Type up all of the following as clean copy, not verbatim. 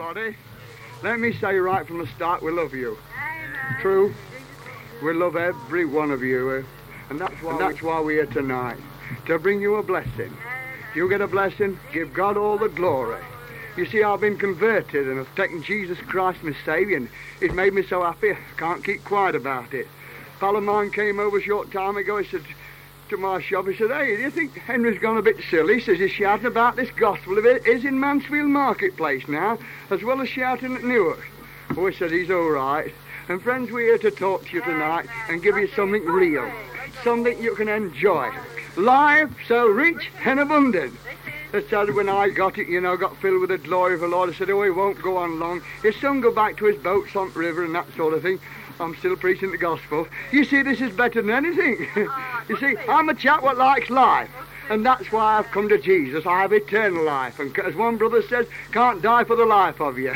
everybody. Let me say right from the start, we love you. True, we love every one of you. And that's why we're here tonight, to bring you a blessing. You get a blessing, give God all the glory. You see, I've been converted and I've taken Jesus Christ my Saviour, and it's made me so happy, I can't keep quiet about it. A pal of mine came over a short time ago, he said to my shop, he said, "Hey, do you think Henry's gone a bit silly?" He says he's shouting about this gospel of it is in Mansfield Marketplace now, as well as shouting at Newark. Oh, he said he's all right. And friends, we're here to talk to you tonight and give you something real, something you can enjoy. Life so rich and abundant. I said when I got it, you know, got filled with the glory of the Lord. I said, "Oh, he won't go on long. His son go back to his boats on the river and that sort of thing." I'm still preaching the gospel. You see, this is better than anything. You see, I'm a chap what likes life. And that's why I've come to Jesus. I have eternal life. And as one brother says, can't die for the life of you.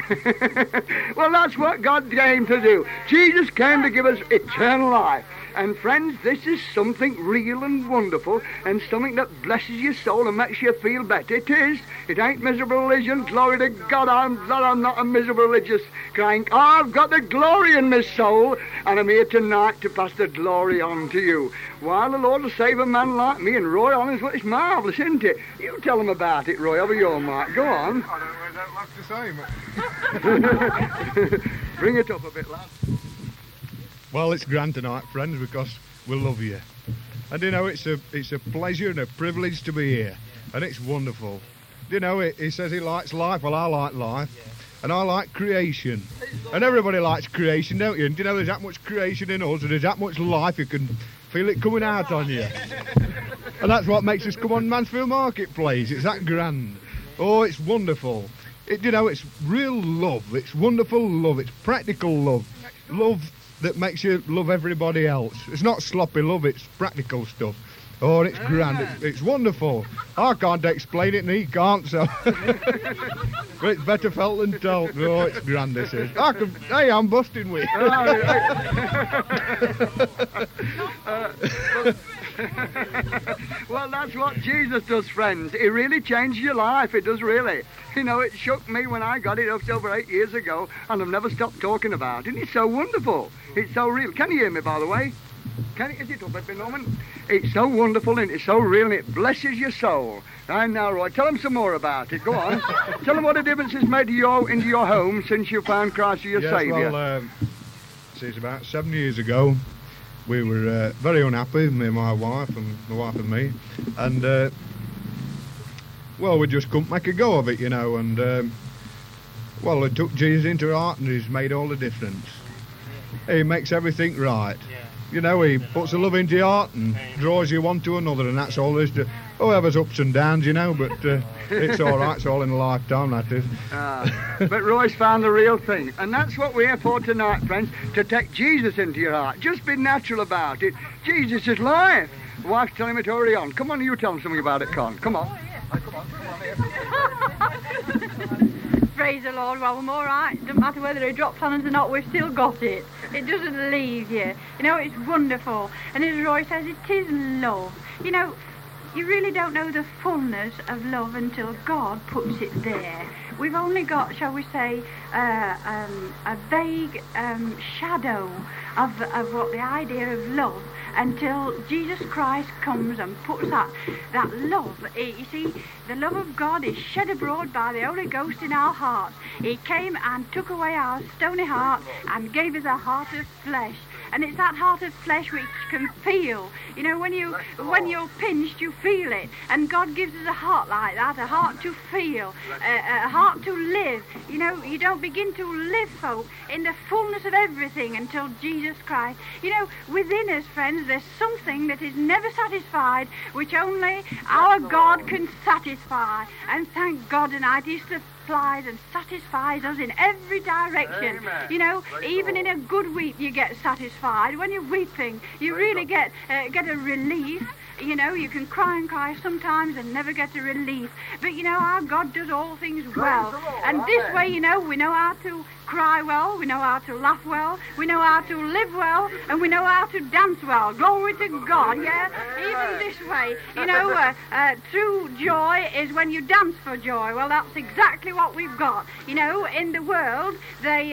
Well, that's what God came to do. Jesus came to give us eternal life. And friends, this is something real and wonderful, and something that blesses your soul and makes you feel better. It is. It ain't miserable religion. Glory to God, I'm glad I'm not a miserable religious crank. I've got the glory in my soul, and I'm here tonight to pass the glory on to you. Why, the Lord will save a man like me, and Roy Hollins, well, it's marvellous, isn't it? You tell them about it, Roy, over your mic. Go on. I don't know what to say, but... Bring it up a bit, lad. Well, it's grand tonight, friends, because we love you. And, you know, it's a pleasure and a privilege to be here. Yeah. And it's wonderful. You know, he says he likes life. Well, I like life. Yeah. And I like creation. And everybody likes creation, don't you? And, you know, there's that much creation in us, and there's that much life you can feel it coming out on you. And that's what makes us come on Mansfield Marketplace. It's that grand. Oh, it's wonderful. You know, it's real love. It's wonderful love. It's practical love. Love that makes you love everybody else. It's not sloppy love, it's practical stuff. Oh, it's grand, it's wonderful. I can't explain it and he can't, so... But it's better felt than told. Oh, it's grand, this is. Hey, I'm busting with you. Well, that's what Jesus does, friends. It really changes your life, it does really. You know, it shook me when I got it up over 8 years ago, and I've never stopped talking about it. And it's so wonderful. It's so real. Can you hear me, by the way? Is it up at the moment? It's so wonderful and it's so real and it blesses your soul. I know, Roy. Tell them some more about it. Go on. Tell them what a difference it's made into your home since you found Christ as your Saviour. Well, it's about 7 years ago. We were very unhappy, me and my wife and me. And, well, we just couldn't make a go of it, you know. And, well, we took Jesus into our heart and he's made all the difference. He makes everything right. Yeah. You know, he puts the love into your heart and draws you one to another, and that's all there is to... Oh, there's ups and downs, you know, but it's all right, it's all in a lifetime, that is. But Roy's found the real thing, and that's what we're here for tonight, friends, to take Jesus into your heart. Just be natural about it. Jesus is life. The wife's telling me to hurry on. Come on, you tell him something about it, Con. Come on. Praise the Lord, well, I'm all right. Doesn't matter whether he dropped on us or not, we've still got it. It doesn't leave you. You know, it's wonderful. And as Roy says, it is love. You know, you really don't know the fullness of love until God puts it there. We've only got, shall we say, a vague shadow of what the idea of love until Jesus Christ comes and puts that love. You see, the love of God is shed abroad by the Holy Ghost in our hearts. He came and took away our stony heart and gave us a heart of flesh. And it's that heart of flesh which can feel. You know, when you're pinched, you feel it. And God gives us a heart like that, a heart to feel, a heart to live. You know, you don't begin to live, folk, in the fullness of everything until Jesus Christ. You know, within us, friends, there's something that is never satisfied, which only our God can satisfy. And thank God tonight, he's the and satisfies us in every direction. Amen. You know, even in a good weep you get satisfied. When you're weeping, you really get a relief. You know, you can cry and cry sometimes and never get a relief. But, you know, our God does all things well. And this way, you know, we know how to cry well, we know how to laugh well, we know how to live well, and we know how to dance well. Glory to God, yeah? Even this way. You know, true joy is when you dance for joy. Well, that's exactly what we've got. You know, in the world, they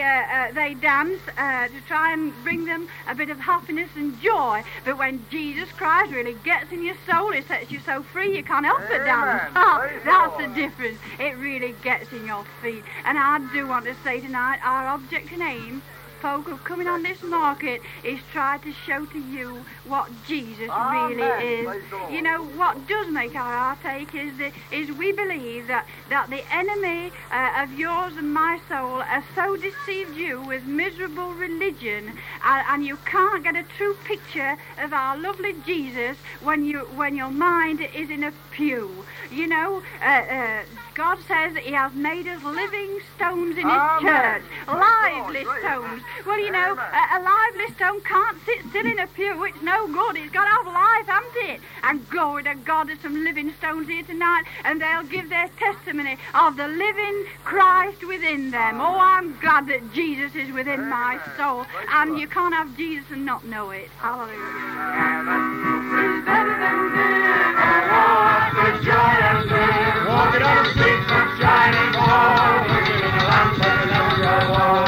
dance to try and bring them a bit of happiness and joy. But when Jesus Christ really gets in your soul, it sets you so free, you can't help but dance. Oh, that's the difference. It really gets in your feet. And I do want to say tonight, our object and aim, folk, of coming on this market is try to show to you what Jesus really is. You know, what does make our heartache is we believe that the enemy of yours and my soul has so deceived you with miserable religion, and you can't get a true picture of our lovely Jesus when your mind is in a pew. You know, God says that he has made us living stones in his church, lively stones. Well, you know, a lively stone can't sit still in a pew. It's no good. It's got to have life, hasn't it? And glory to God, there's some living stones here tonight, and they'll give their testimony of the living Christ within them. Oh, I'm glad that Jesus is within my soul, and you can't have Jesus and not know it. Hallelujah. Walking on the streets of shining gold, waving a lamp on your wall.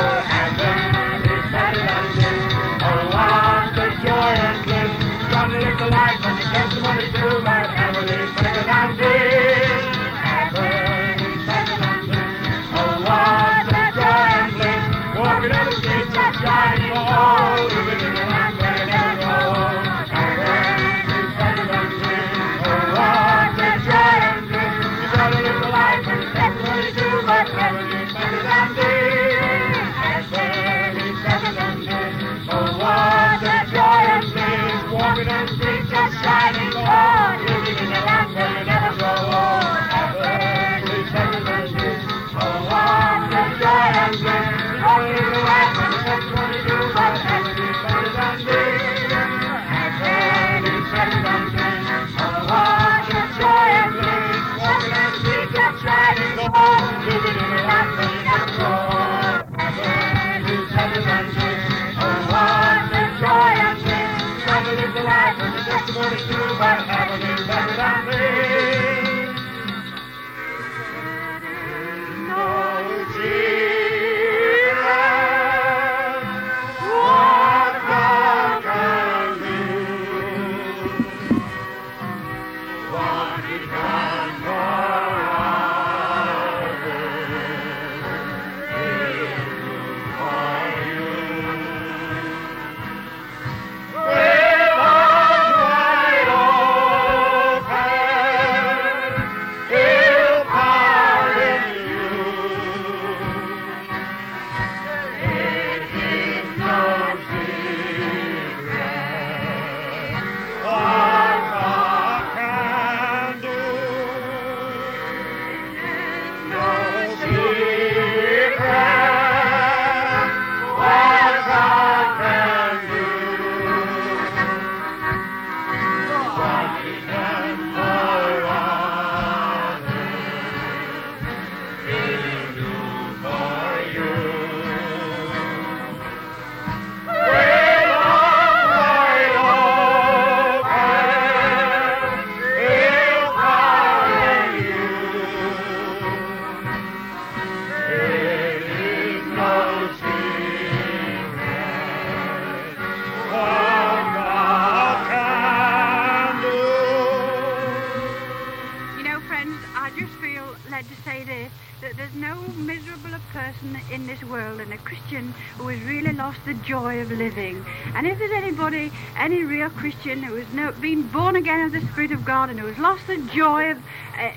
Joy of living. And if there's anybody, any real Christian who has been born again of the Spirit of God and who has lost the joy of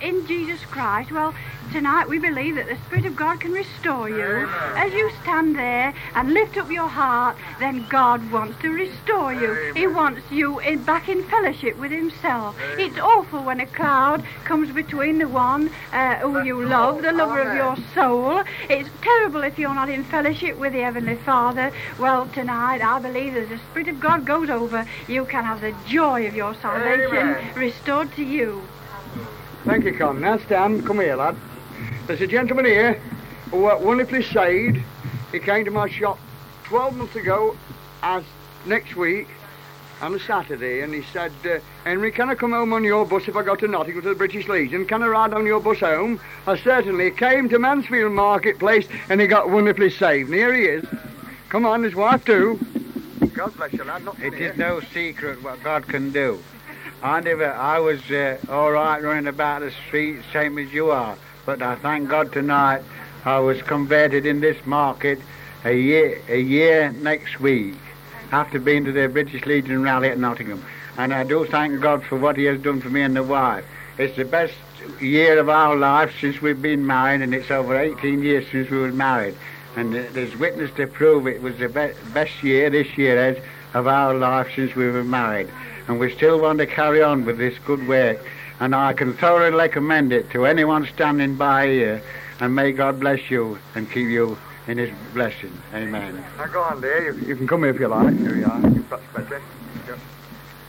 in Jesus Christ, well, tonight we believe that the Spirit of God can restore you. As you stand there and lift up your heart, then God wants to restore you. He wants you back in fellowship with himself. It's awful when a cloud comes between the one who you love, the lover of your soul. It's terrible if you're not in fellowship with the Heavenly Father. Well, tonight I believe as the Spirit of God goes over, you can have the joy of your salvation restored to you. Thank you, Con. Now, Stan, come here, lad. There's a gentleman here who won't leave his side He came to my shop 12 months ago, as next week, on a Saturday, and he said, Henry, can I come home on your bus if I go to Nottingham to the British Legion? Can I ride on your bus home? I certainly came to Mansfield Marketplace, and he got wonderfully saved. And here he is. Come on, his wife too. God bless you, lad. It is no secret what God can do. I was all right running about the street, same as you are. But I thank God tonight I was converted in this market a year next week, after being to the British Legion rally at Nottingham. And I do thank God for what he has done for me and the wife. It's the best year of our life since we've been married, and it's over 18 years since we were married. And there's witness to prove it was the best year this year is of our life since we were married. And we still want to carry on with this good work. And I can thoroughly recommend it to anyone standing by here. And may God bless you and keep you in his blessing. Amen. Now go on, dear. You can come here if you like. Here we are. Perhaps better.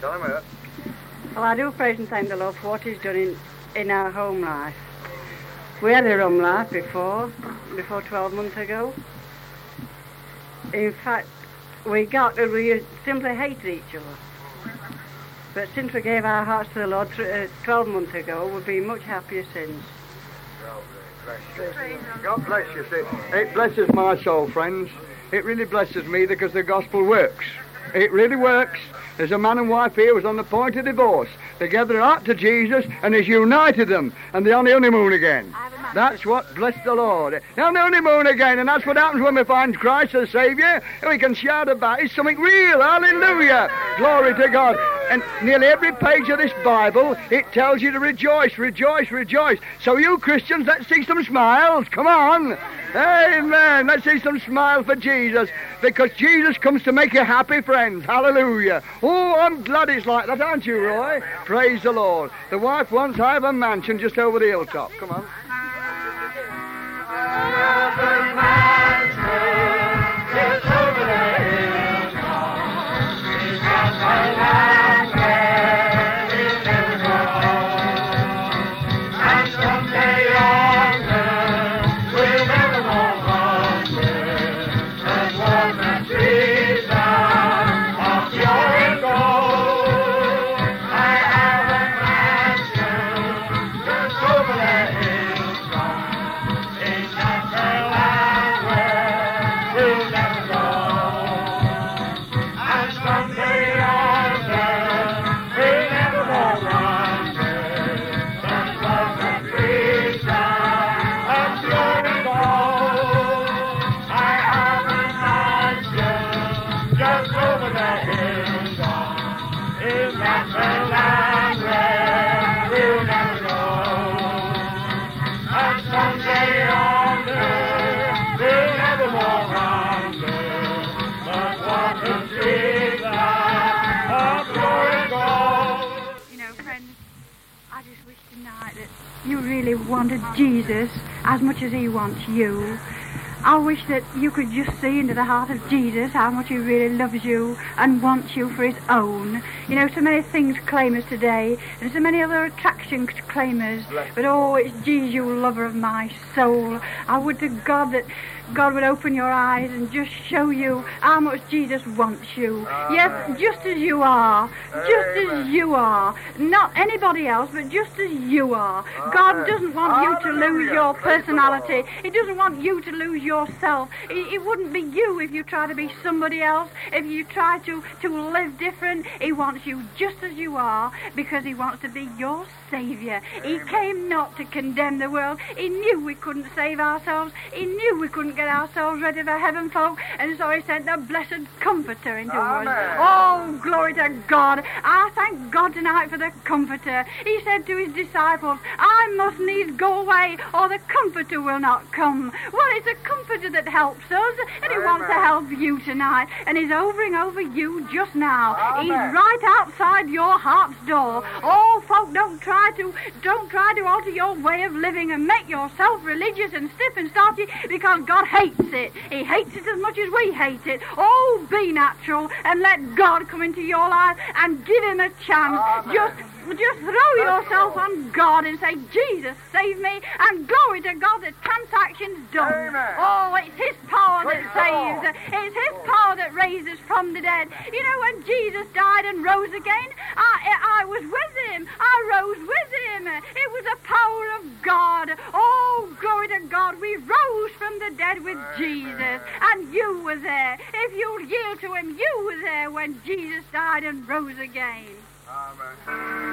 Tell him her. Well, I do praise and thank the Lord for what he's done in our home life. We had a rum life before 12 months ago. In fact, we simply hated each other. But since we gave our hearts to the Lord 12 months ago, we've been much happier since. God bless you. See, it blesses my soul, friends. It really blesses me because the gospel works. It really works. There's a man and wife here who was on the point of divorce. They gave their heart to Jesus and he's united them. And they're on the honeymoon again. That's what blessed the Lord. They're on the honeymoon again. And that's what happens when we find Christ as Saviour. And we can shout about it. It's something real. Hallelujah. Glory to God. And nearly every page of this Bible, it tells you to rejoice, rejoice, rejoice. So you Christians, let's see some smiles. Come on. Amen. Let's see some smiles for Jesus. Because Jesus comes to make you happy, friends. Hallelujah. Oh, I'm glad it's like that, aren't you, Roy? Praise the Lord. The wife wants to have a mansion just over the hilltop. Come on. You really wanted Jesus as much as he wants you. I wish that you could just see into the heart of Jesus how much he really loves you and wants you for his own. You know, so many things claim us today, and so many other attractions claim us. But oh, it's Jesus, you lover of my soul. I would to God that God would open your eyes and just show you how much Jesus wants you. Yes, just as you are. Just as you are. Not anybody else, but just as you are. God doesn't want you to lose your personality. He doesn't want you to lose yourself. It wouldn't be you if you try to be somebody else, if you try to live different. He wants you just as you are because he wants to be your Saviour. He came not to condemn the world. He knew we couldn't save ourselves. He knew we couldn't get ourselves ready for heaven, folk, and so he sent the blessed Comforter into us. Oh, glory to God. I thank God tonight for the Comforter. He said to his disciples, I must needs go away or the Comforter will not come. Well, it's the Comforter that helps us, and he wants to help you tonight, and he's hovering over you just now. He's right outside your heart's door. Oh, folk, don't try to alter your way of living and make yourself religious and stiff and starchy, because God hates it. He hates it as much as we hate it. Oh, be natural and let God come into your life and give him a chance. Amen. Just throw yourself on God and say, Jesus, save me, and glory to God, the transaction's done. Amen. Oh, it's his power that saves. It's his power that raises from the dead. You know, when Jesus died and rose again, I was with him. I rose with him. It was the power of God. Oh, glory to God, we rose from the dead with Jesus, and you were there. If you'll yield to him, you were there when Jesus died and rose again. Amen.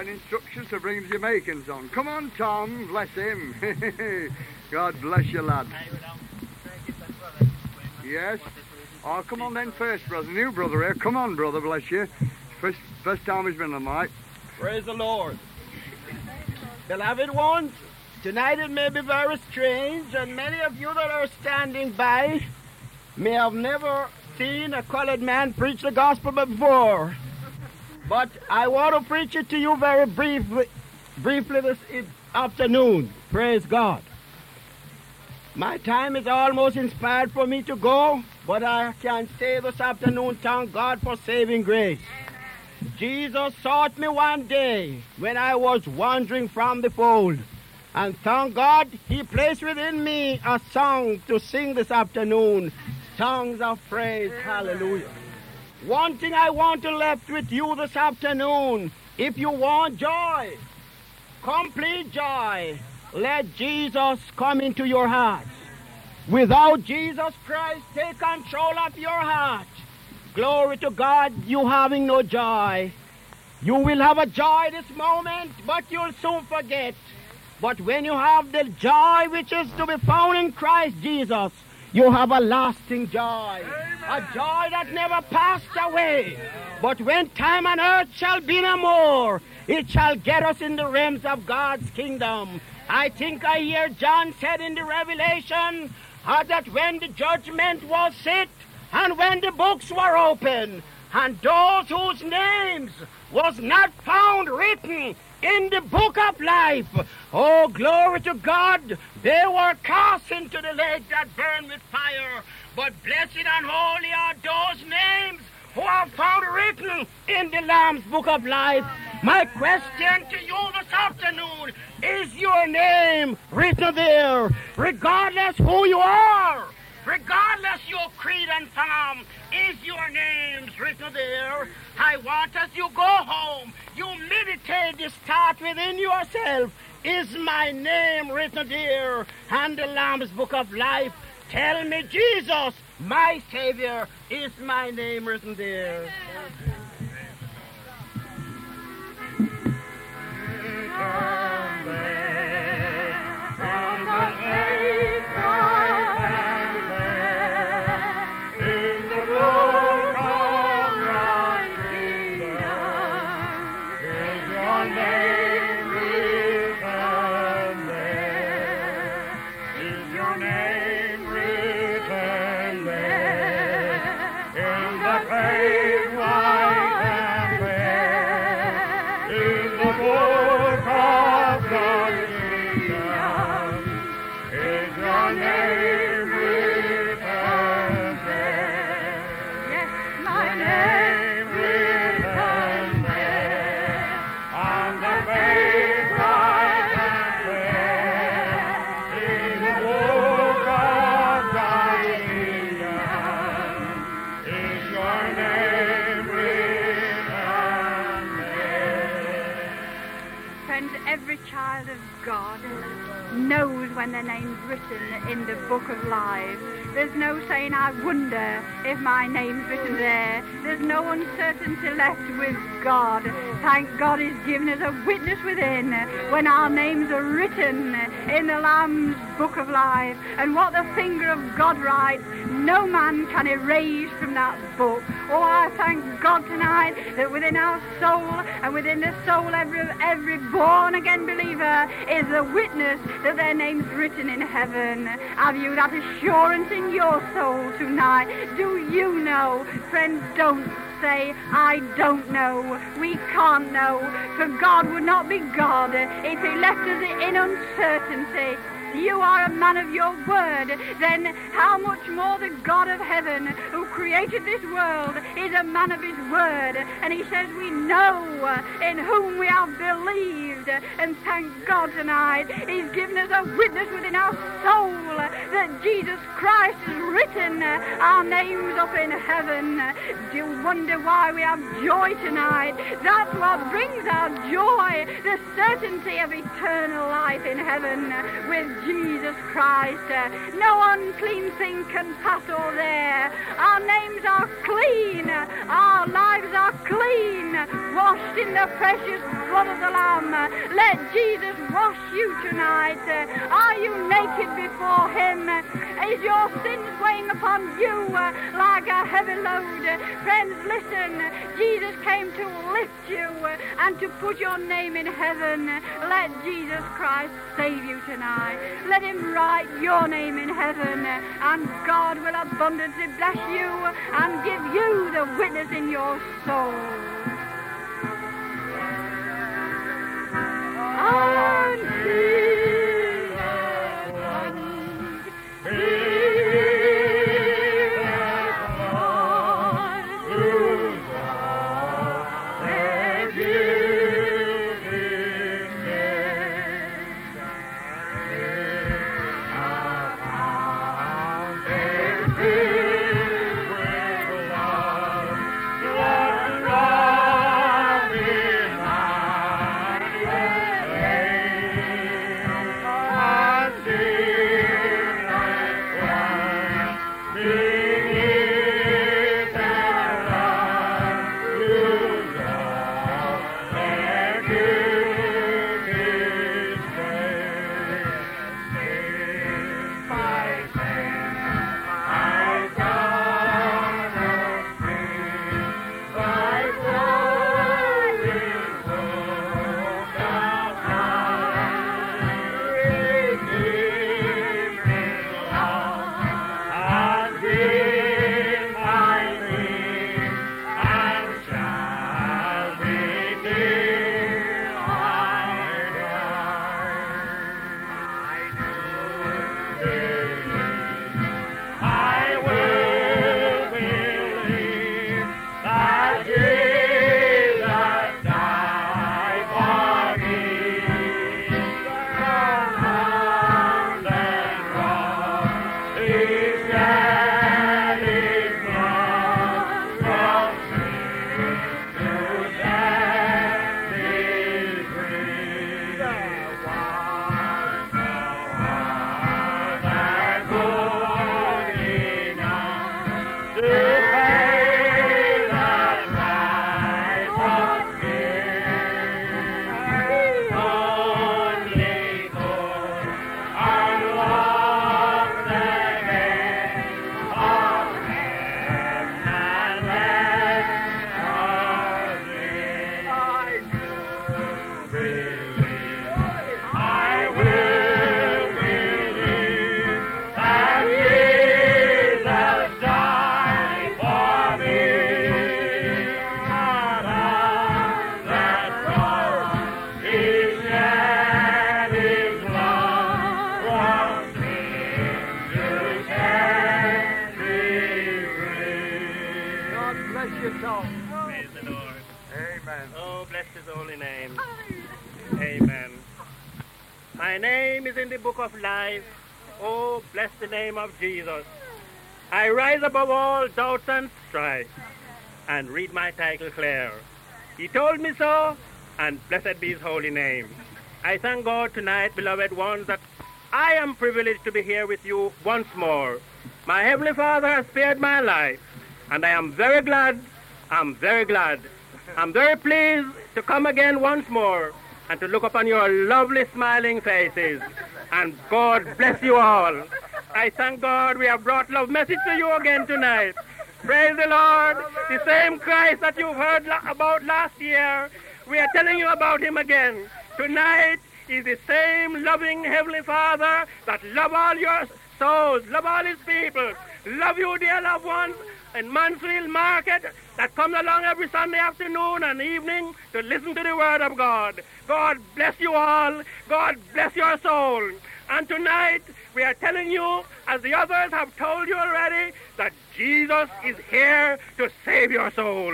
and instructions to bring the Jamaicans on. Come on, Tom, bless him. God bless you, lad. Yes. Oh, come on then, first brother, new brother here. Come on, brother, bless you. First time he's been on, mate. Praise the Lord. Beloved ones, tonight it may be very strange, and many of you that are standing by may have never seen a colored man preach the gospel before. But I want to preach it to you very briefly this afternoon. Praise God. My time is almost inspired for me to go, but I can stay this afternoon. Thank God for saving grace. Jesus sought me one day when I was wandering from the fold. And thank God he placed within me a song to sing this afternoon. Songs of praise. Hallelujah. One thing I want to left with you this afternoon, if you want joy, complete joy, let Jesus come into your heart. Without Jesus Christ, take control of your heart. Glory to God, you having no joy. You will have a joy this moment, but you'll soon forget. But when you have the joy which is to be found in Christ Jesus, you have a lasting joy, a joy that never passed away. But when time on earth shall be no more, it shall get us in the realms of God's kingdom. I think I hear John said in the Revelation that when the judgment was set and when the books were open, and those whose names was not found written in the book of life, oh, glory to God, they were cast into the lake that burned with fire. But blessed and holy are those names who are found written in the Lamb's book of life. My question to you this afternoon, is your name written there? Regardless who you are, regardless your creed and form, is your name written there? I want as you go home, you meditate this thought within yourself. Is my name written there in the Lamb's book of life? Tell me, Jesus, my Savior, is my name written there? When their name's written in the book of life, there's no saying, I wonder if my name's written there. There's no uncertainty left with God. Thank God he's given us a witness within when our names are written in the Lamb's book of life. And what the finger of God writes, no man can erase from that book. Oh, I thank God tonight that within our soul and within the soul every born-again believer is a witness that their name's written in heaven. Have you that assurance in your soul tonight? Do you know? Friends, don't say, I don't know. We can't know, for God would not be God if he left us in uncertainty. You are a man of your word, then how much more the God of heaven who created this world is a man of his word. And he says, we know in whom we have believed, Easter, and thank God tonight he's given us a witness within our soul that Jesus Christ has written our names up in heaven. Do you wonder why we have joy tonight? That's what brings our joy, the certainty of eternal life in heaven with Jesus Christ. No unclean thing can pass or there. Our names are clean. Our lives are clean, washed in the precious blood of the Lamb. Let Jesus wash you tonight. Are you naked before him? Is your sins weighing upon you like a heavy load? Friends, listen. Jesus came to lift you and to put your name in heaven. Let Jesus Christ save you tonight. Let him write your name in heaven, and God will abundantly bless you and give you the witness in your soul. Of life. Oh, bless the name of Jesus. I rise above all doubts and strife and read my title clear. He told me so, and blessed be his holy name. I thank God tonight, beloved ones, that I am privileged to be here with you once more. My Heavenly Father has spared my life, and I am very glad, I'm very pleased to come again once more and to look upon your lovely smiling faces. And God bless you all. I thank God we have brought love message to you again tonight. Praise the Lord. The same Christ that you heard about last year, we are telling you about him again. Tonight is the same loving Heavenly Father that love all your souls, love all his people, love you, dear loved ones, in Mansfield Market that comes along every Sunday afternoon and evening to listen to the Word of God. God bless you all. God bless your soul. And tonight we are telling you, as the others have told you already, that Jesus is here to save your soul.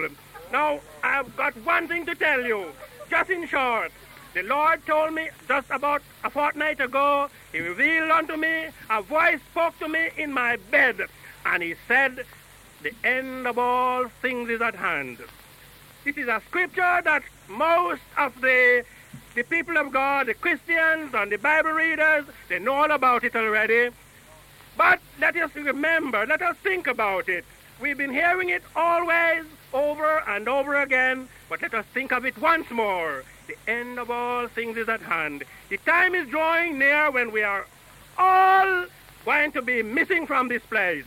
Now, I've got one thing to tell you, just in short. The Lord told me just about a fortnight ago, he revealed unto me, a voice spoke to me in my bed, and he said, the end of all things is at hand. This is a scripture that most of the people of God, the Christians and the Bible readers, they know all about it already. But let us remember, let us think about it. We've been hearing it always, over and over again, but let us think of it once more. The end of all things is at hand. The time is drawing near when we are all going to be missing from this place.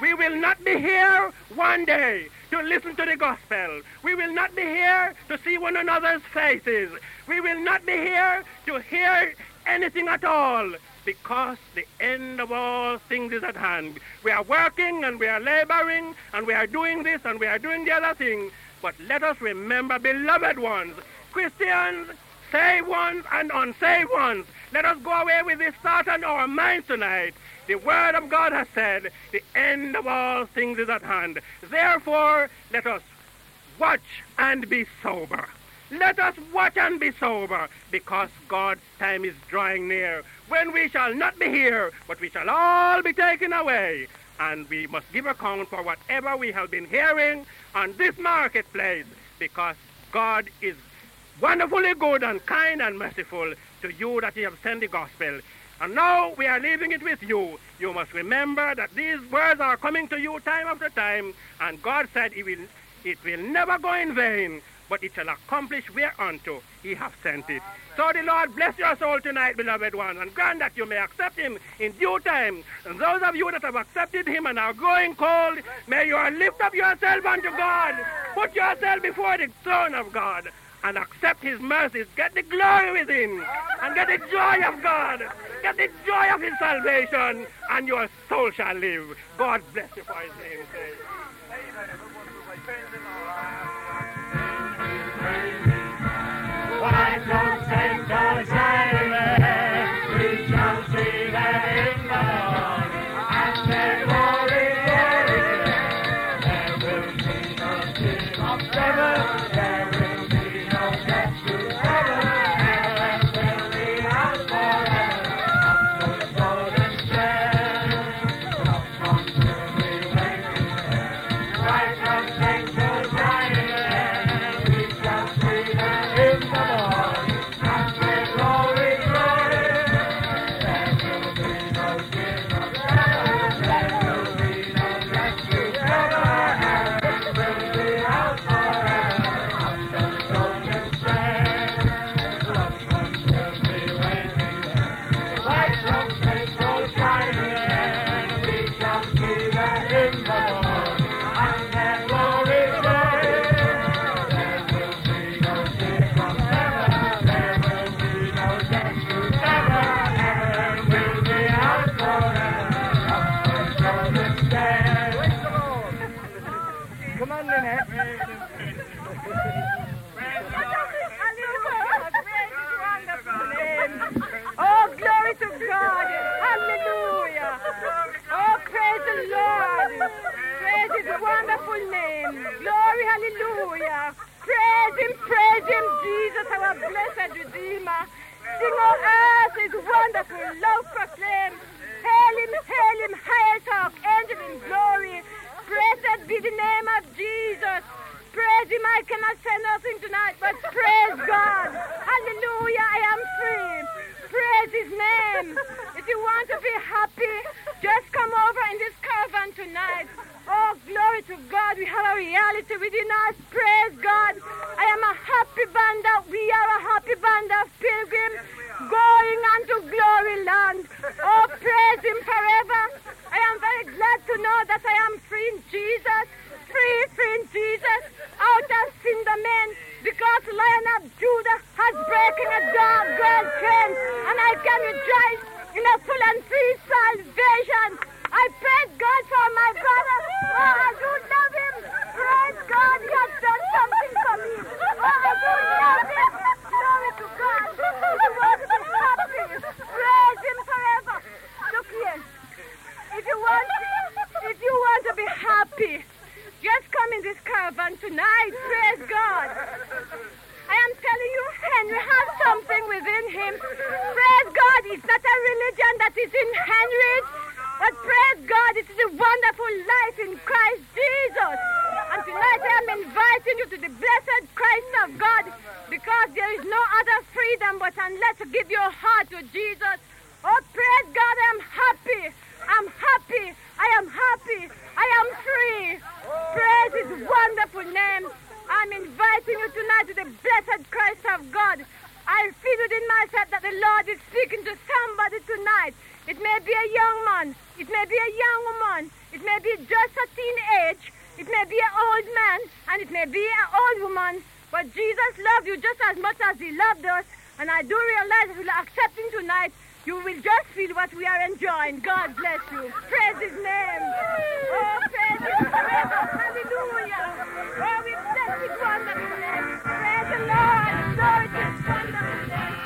We will not be here one day to listen to the gospel. We will not be here to see one another's faces. We will not be here to hear anything at all, because the end of all things is at hand. We are working and we are laboring and we are doing this and we are doing the other thing. But let us remember, beloved ones, Christians, saved ones and unsaved ones, let us go away with this thought on our minds tonight. The Word of God has said, the end of all things is at hand. Therefore, let us watch and be sober. Let us watch and be sober, because God's time is drawing near, when we shall not be here, but we shall all be taken away. And we must give account for whatever we have been hearing on this marketplace, because God is wonderfully good and kind and merciful to you that you have sent the gospel. And now we are leaving it with you. You must remember that these words are coming to you time after time, and God said it will never go in vain, but it shall accomplish whereunto he hath sent it. So the Lord bless your soul tonight, beloved one, and grant that you may accept him in due time. And those of you that have accepted him and are growing cold, may you lift up yourself unto God. Put yourself before the throne of God and accept his mercies. Get the glory with him and get the joy of God. Get the joy of his salvation, and your soul shall live. God bless you for his name's sake. Why don't St. John's Island, we shall see that in God, and their glory everywhere. There will be no sin of heaven, there will be no death to heaven, heaven will be ours forever, of the golden shell, of some early waking there. Why don't St. John's Island, we shall see that in God. Tonight, praise God. I am telling you, Henry has something within him. Praise God, it's not a religion that is in Henry, but praise God, it is a wonderful life in Christ Jesus. And tonight I am inviting you to the blessed Christ of God, because there is no other freedom but unless you give your heart to Jesus. Oh, praise God, I am happy. I'm happy. I am happy. I am free. Praise his wonderful name. I'm inviting you tonight to the blessed Christ of God. I feel within myself that the Lord is speaking to somebody tonight. It may be a young man. It may be a young woman. It may be just a teenage. It may be an old man. And it may be an old woman. But Jesus loved you just as much as he loved us. And I do realize if you are accepting tonight, you will just feel what we are enjoying. God bless you. Praise his name. Oh, praise his name. Hallelujah. Oh, we bless his wonderful name. Praise the Lord. Glory to his wonderful name.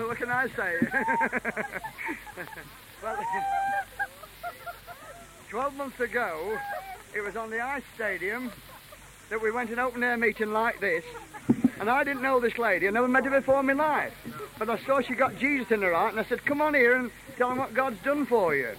What can I say? Well, 12 months ago, it was on the Ice Stadium that we went to an open-air meeting like this, and I didn't know this lady. I never met her before in my life, but I saw she got Jesus in her heart, and I said, come on here and tell him what God's done for you.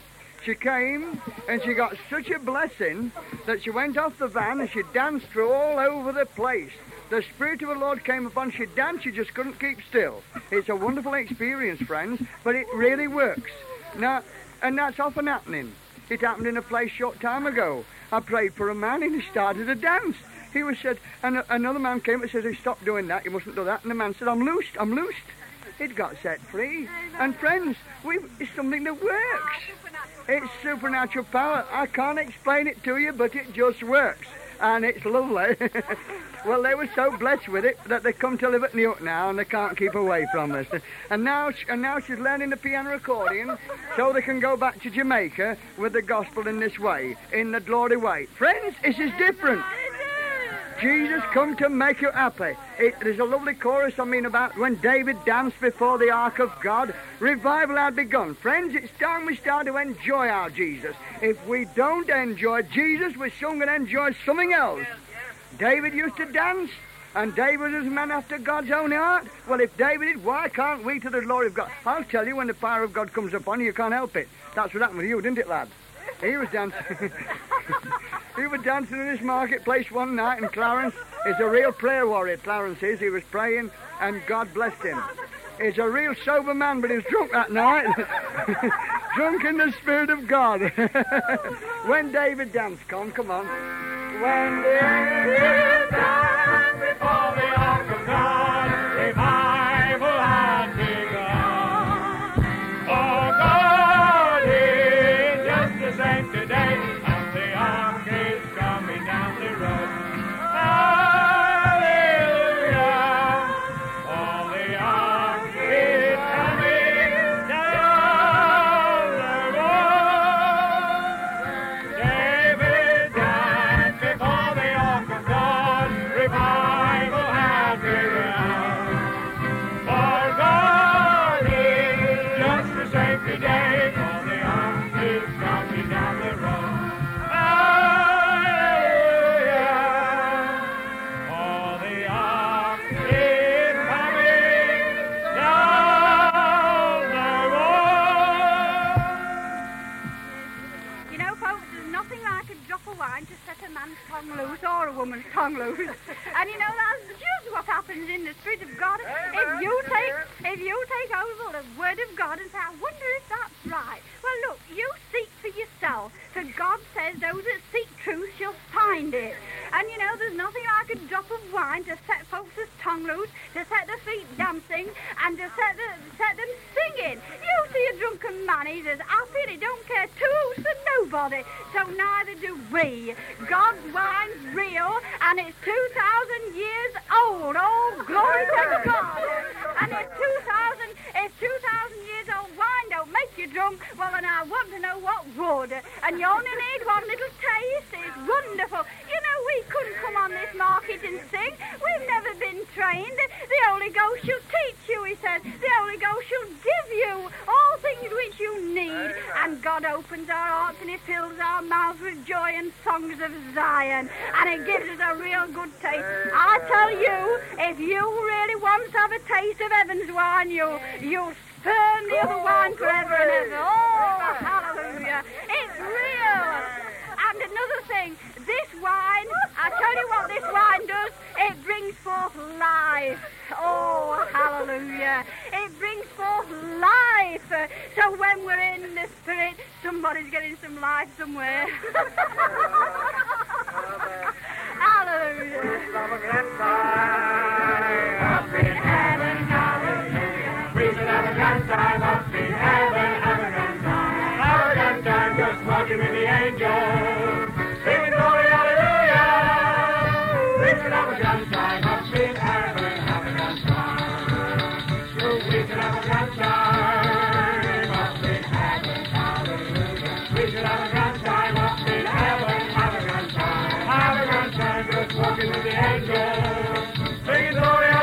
She came, and she got such a blessing that she went off the van and she danced through all over the place. The Spirit of the Lord came upon, she danced, she just couldn't keep still. It's a wonderful experience, friends, but it really works. Now, and that's often happening. It happened in a place short time ago. I prayed for a man and he started to dance. He was said, and another man came and said, hey, stop doing that, you mustn't do that. And the man said, I'm loosed, I'm loosed. It got set free. And friends, it's something that works. It's supernatural power. I can't explain it to you, but it just works. And it's lovely. Well, they were so blessed with it that they come to live at Newark now, and they can't keep away from us. And now she's learning the piano accordion, so they can go back to Jamaica with the gospel in this way, in the glory way. Friends, this is different. Jesus come to make you happy. There's a lovely chorus, about when David danced before the ark of God. Revival had begun. Friends, it's time we start to enjoy our Jesus. If we don't enjoy Jesus, we're soon going to enjoy something else. David used to dance, and David was a man after God's own heart. Well, if David did, why can't we to the glory of God? I'll tell you, when the power of God comes upon you, you can't help it. That's what happened with you, didn't it, lad? He was dancing. He was dancing in this marketplace one night, and Clarence is a real prayer warrior. Clarence is. He was praying, and God blessed him. He's a real sober man, but he was drunk that night. Drunk in the Spirit of God. When David danced, come on. When David danced before the ark of God, revival had begun. Oh, God is just the same today. Revival woman's tongue loose. And you know, that's just what happens in the Spirit of God. Amen. If you take over the Word of God and say, I wonder if that's right. Well, look, you seek for yourself. For God says, those that seek truth shall find it. And you know, there's nothing like a drop of wine to set folks' tongue loose, to set their feet dancing, and to set them singing. You see a drunken man, he's as happy, he don't care two hoots for nobody. So neither do we. God's wine's real, and it's 2,000 years old. Oh, glory to God. And if 2,000 years old wine don't make you drunk, well, then I want to know what would. And you only need one little taste. It's wonderful. You know, we couldn't come on this market and sing. We've never been trained. The Holy Ghost shall teach you, he says. The Holy Ghost shall give you all things which you need. And God opens our hearts and he fills our mouths with joy and songs of Zion. And he gives us a real good taste. I tell you, if you really want to have a taste of heaven's wine, you'll spurn the other wine forever and ever. Oh, hallelujah. It's real. And another thing, this wine, I tell you what this wine does, it brings forth life. Oh, hallelujah. It brings forth life. So when we're in the Spirit, somebody's getting some life somewhere. Hallelujah. Up in heaven, have a grand time. Have a grand time, just walking with the angels. Singing glory, hallelujah. We can have a grand time. Up in heaven, have a grand time. So we can have a grand time. Up in heaven, hallelujah. We can have a grand time. Up in heaven, have a grand time. Have a grand time, just walking with the angels. Singing glory, hallelujah.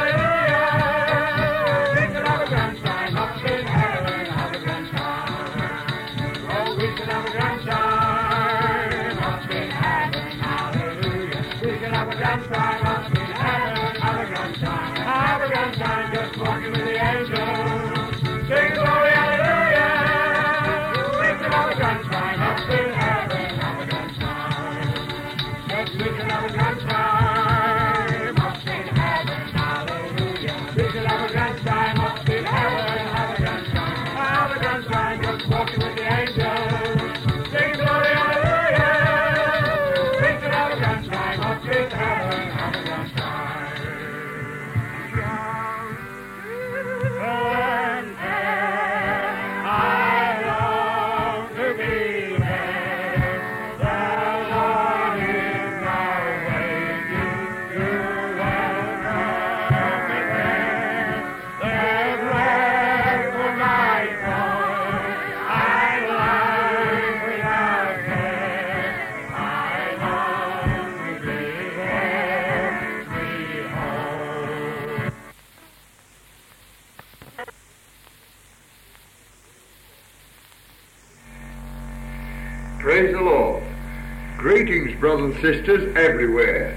Brothers and sisters everywhere.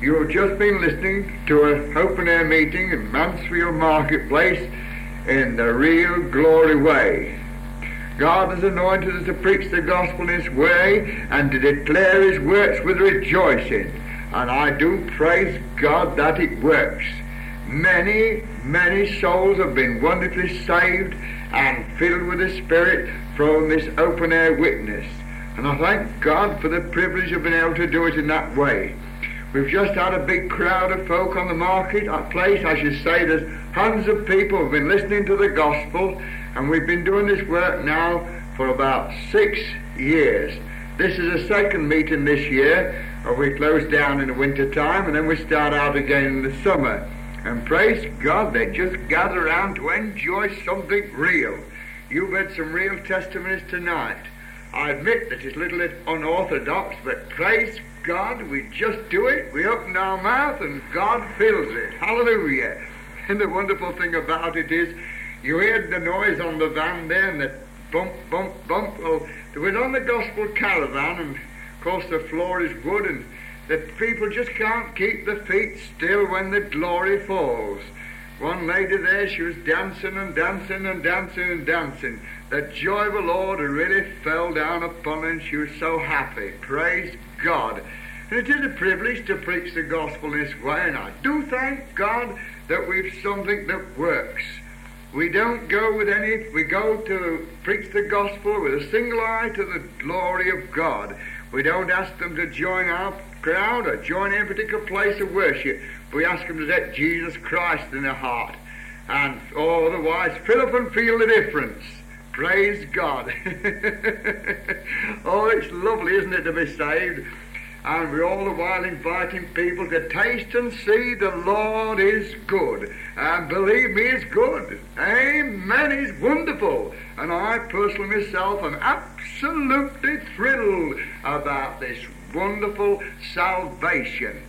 You have just been listening to an open-air meeting in Mansfield Marketplace in the real glory way. God has anointed us to preach the gospel in His way and to declare His works with rejoicing. And I do praise God that it works. Many, many souls have been wonderfully saved and filled with the Spirit from this open-air witness. And I thank God for the privilege of being able to do it in that way. We've just had a big crowd of folk on the marketplace, I should say. There's hundreds of people who've been listening to the gospel, and we've been doing this work now for about 6 years. This is the second meeting this year. We close down in the winter time, and then we start out again in the summer. And praise God, they just gather around to enjoy something real. You've had some real testimonies tonight. I admit that it's a little bit unorthodox, but praise God, we just do it. We open our mouth and God fills it. Hallelujah. And the wonderful thing about it is, you heard the noise on the van there and the bump, bump, bump. Well, it was on the gospel caravan, and of course the floor is wood, and the people just can't keep their feet still when the glory falls. One lady there, she was dancing and dancing and dancing and dancing. The joy of the Lord really fell down upon her, and she was so happy. Praise God. It is a privilege to preach the gospel this way, and I do thank God that we've something that works. We don't go with any, we go to preach the gospel with a single eye to the glory of God. We don't ask them to join our crowd or join any particular place of worship. We ask them to let Jesus Christ in their heart, and otherwise fill up and feel the difference. Praise God. Oh, it's lovely, isn't it, to be saved? And we're all the while inviting people to taste and see the Lord is good. And believe me, it's good. Amen, it's wonderful. And I personally myself am absolutely thrilled about this wonderful salvation.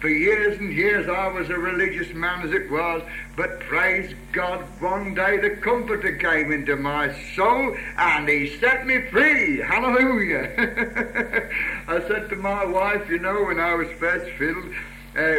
For years and years I was a religious man as it was, but praise God, one day the Comforter came into my soul and he set me free. Hallelujah. I said to my wife, you know, when I was first filled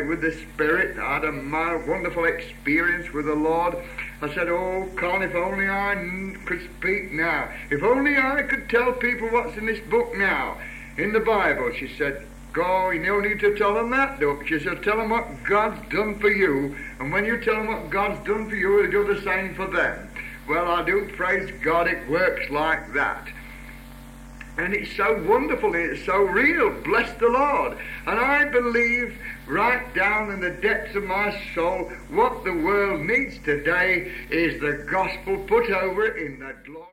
with the Spirit, I had a wonderful experience with the Lord. I said, oh, Con, if only I could speak now. If only I could tell people what's in this book now, in the Bible. She said, God, you don't need to tell them that, look. She said, tell them what God's done for you, and when you tell them what God's done for you, he'll do the same for them. Well, I do praise God it works like that. And it's so wonderful, and it's so real, bless the Lord. And I believe right down in the depths of my soul, what the world needs today is the gospel put over in the glory.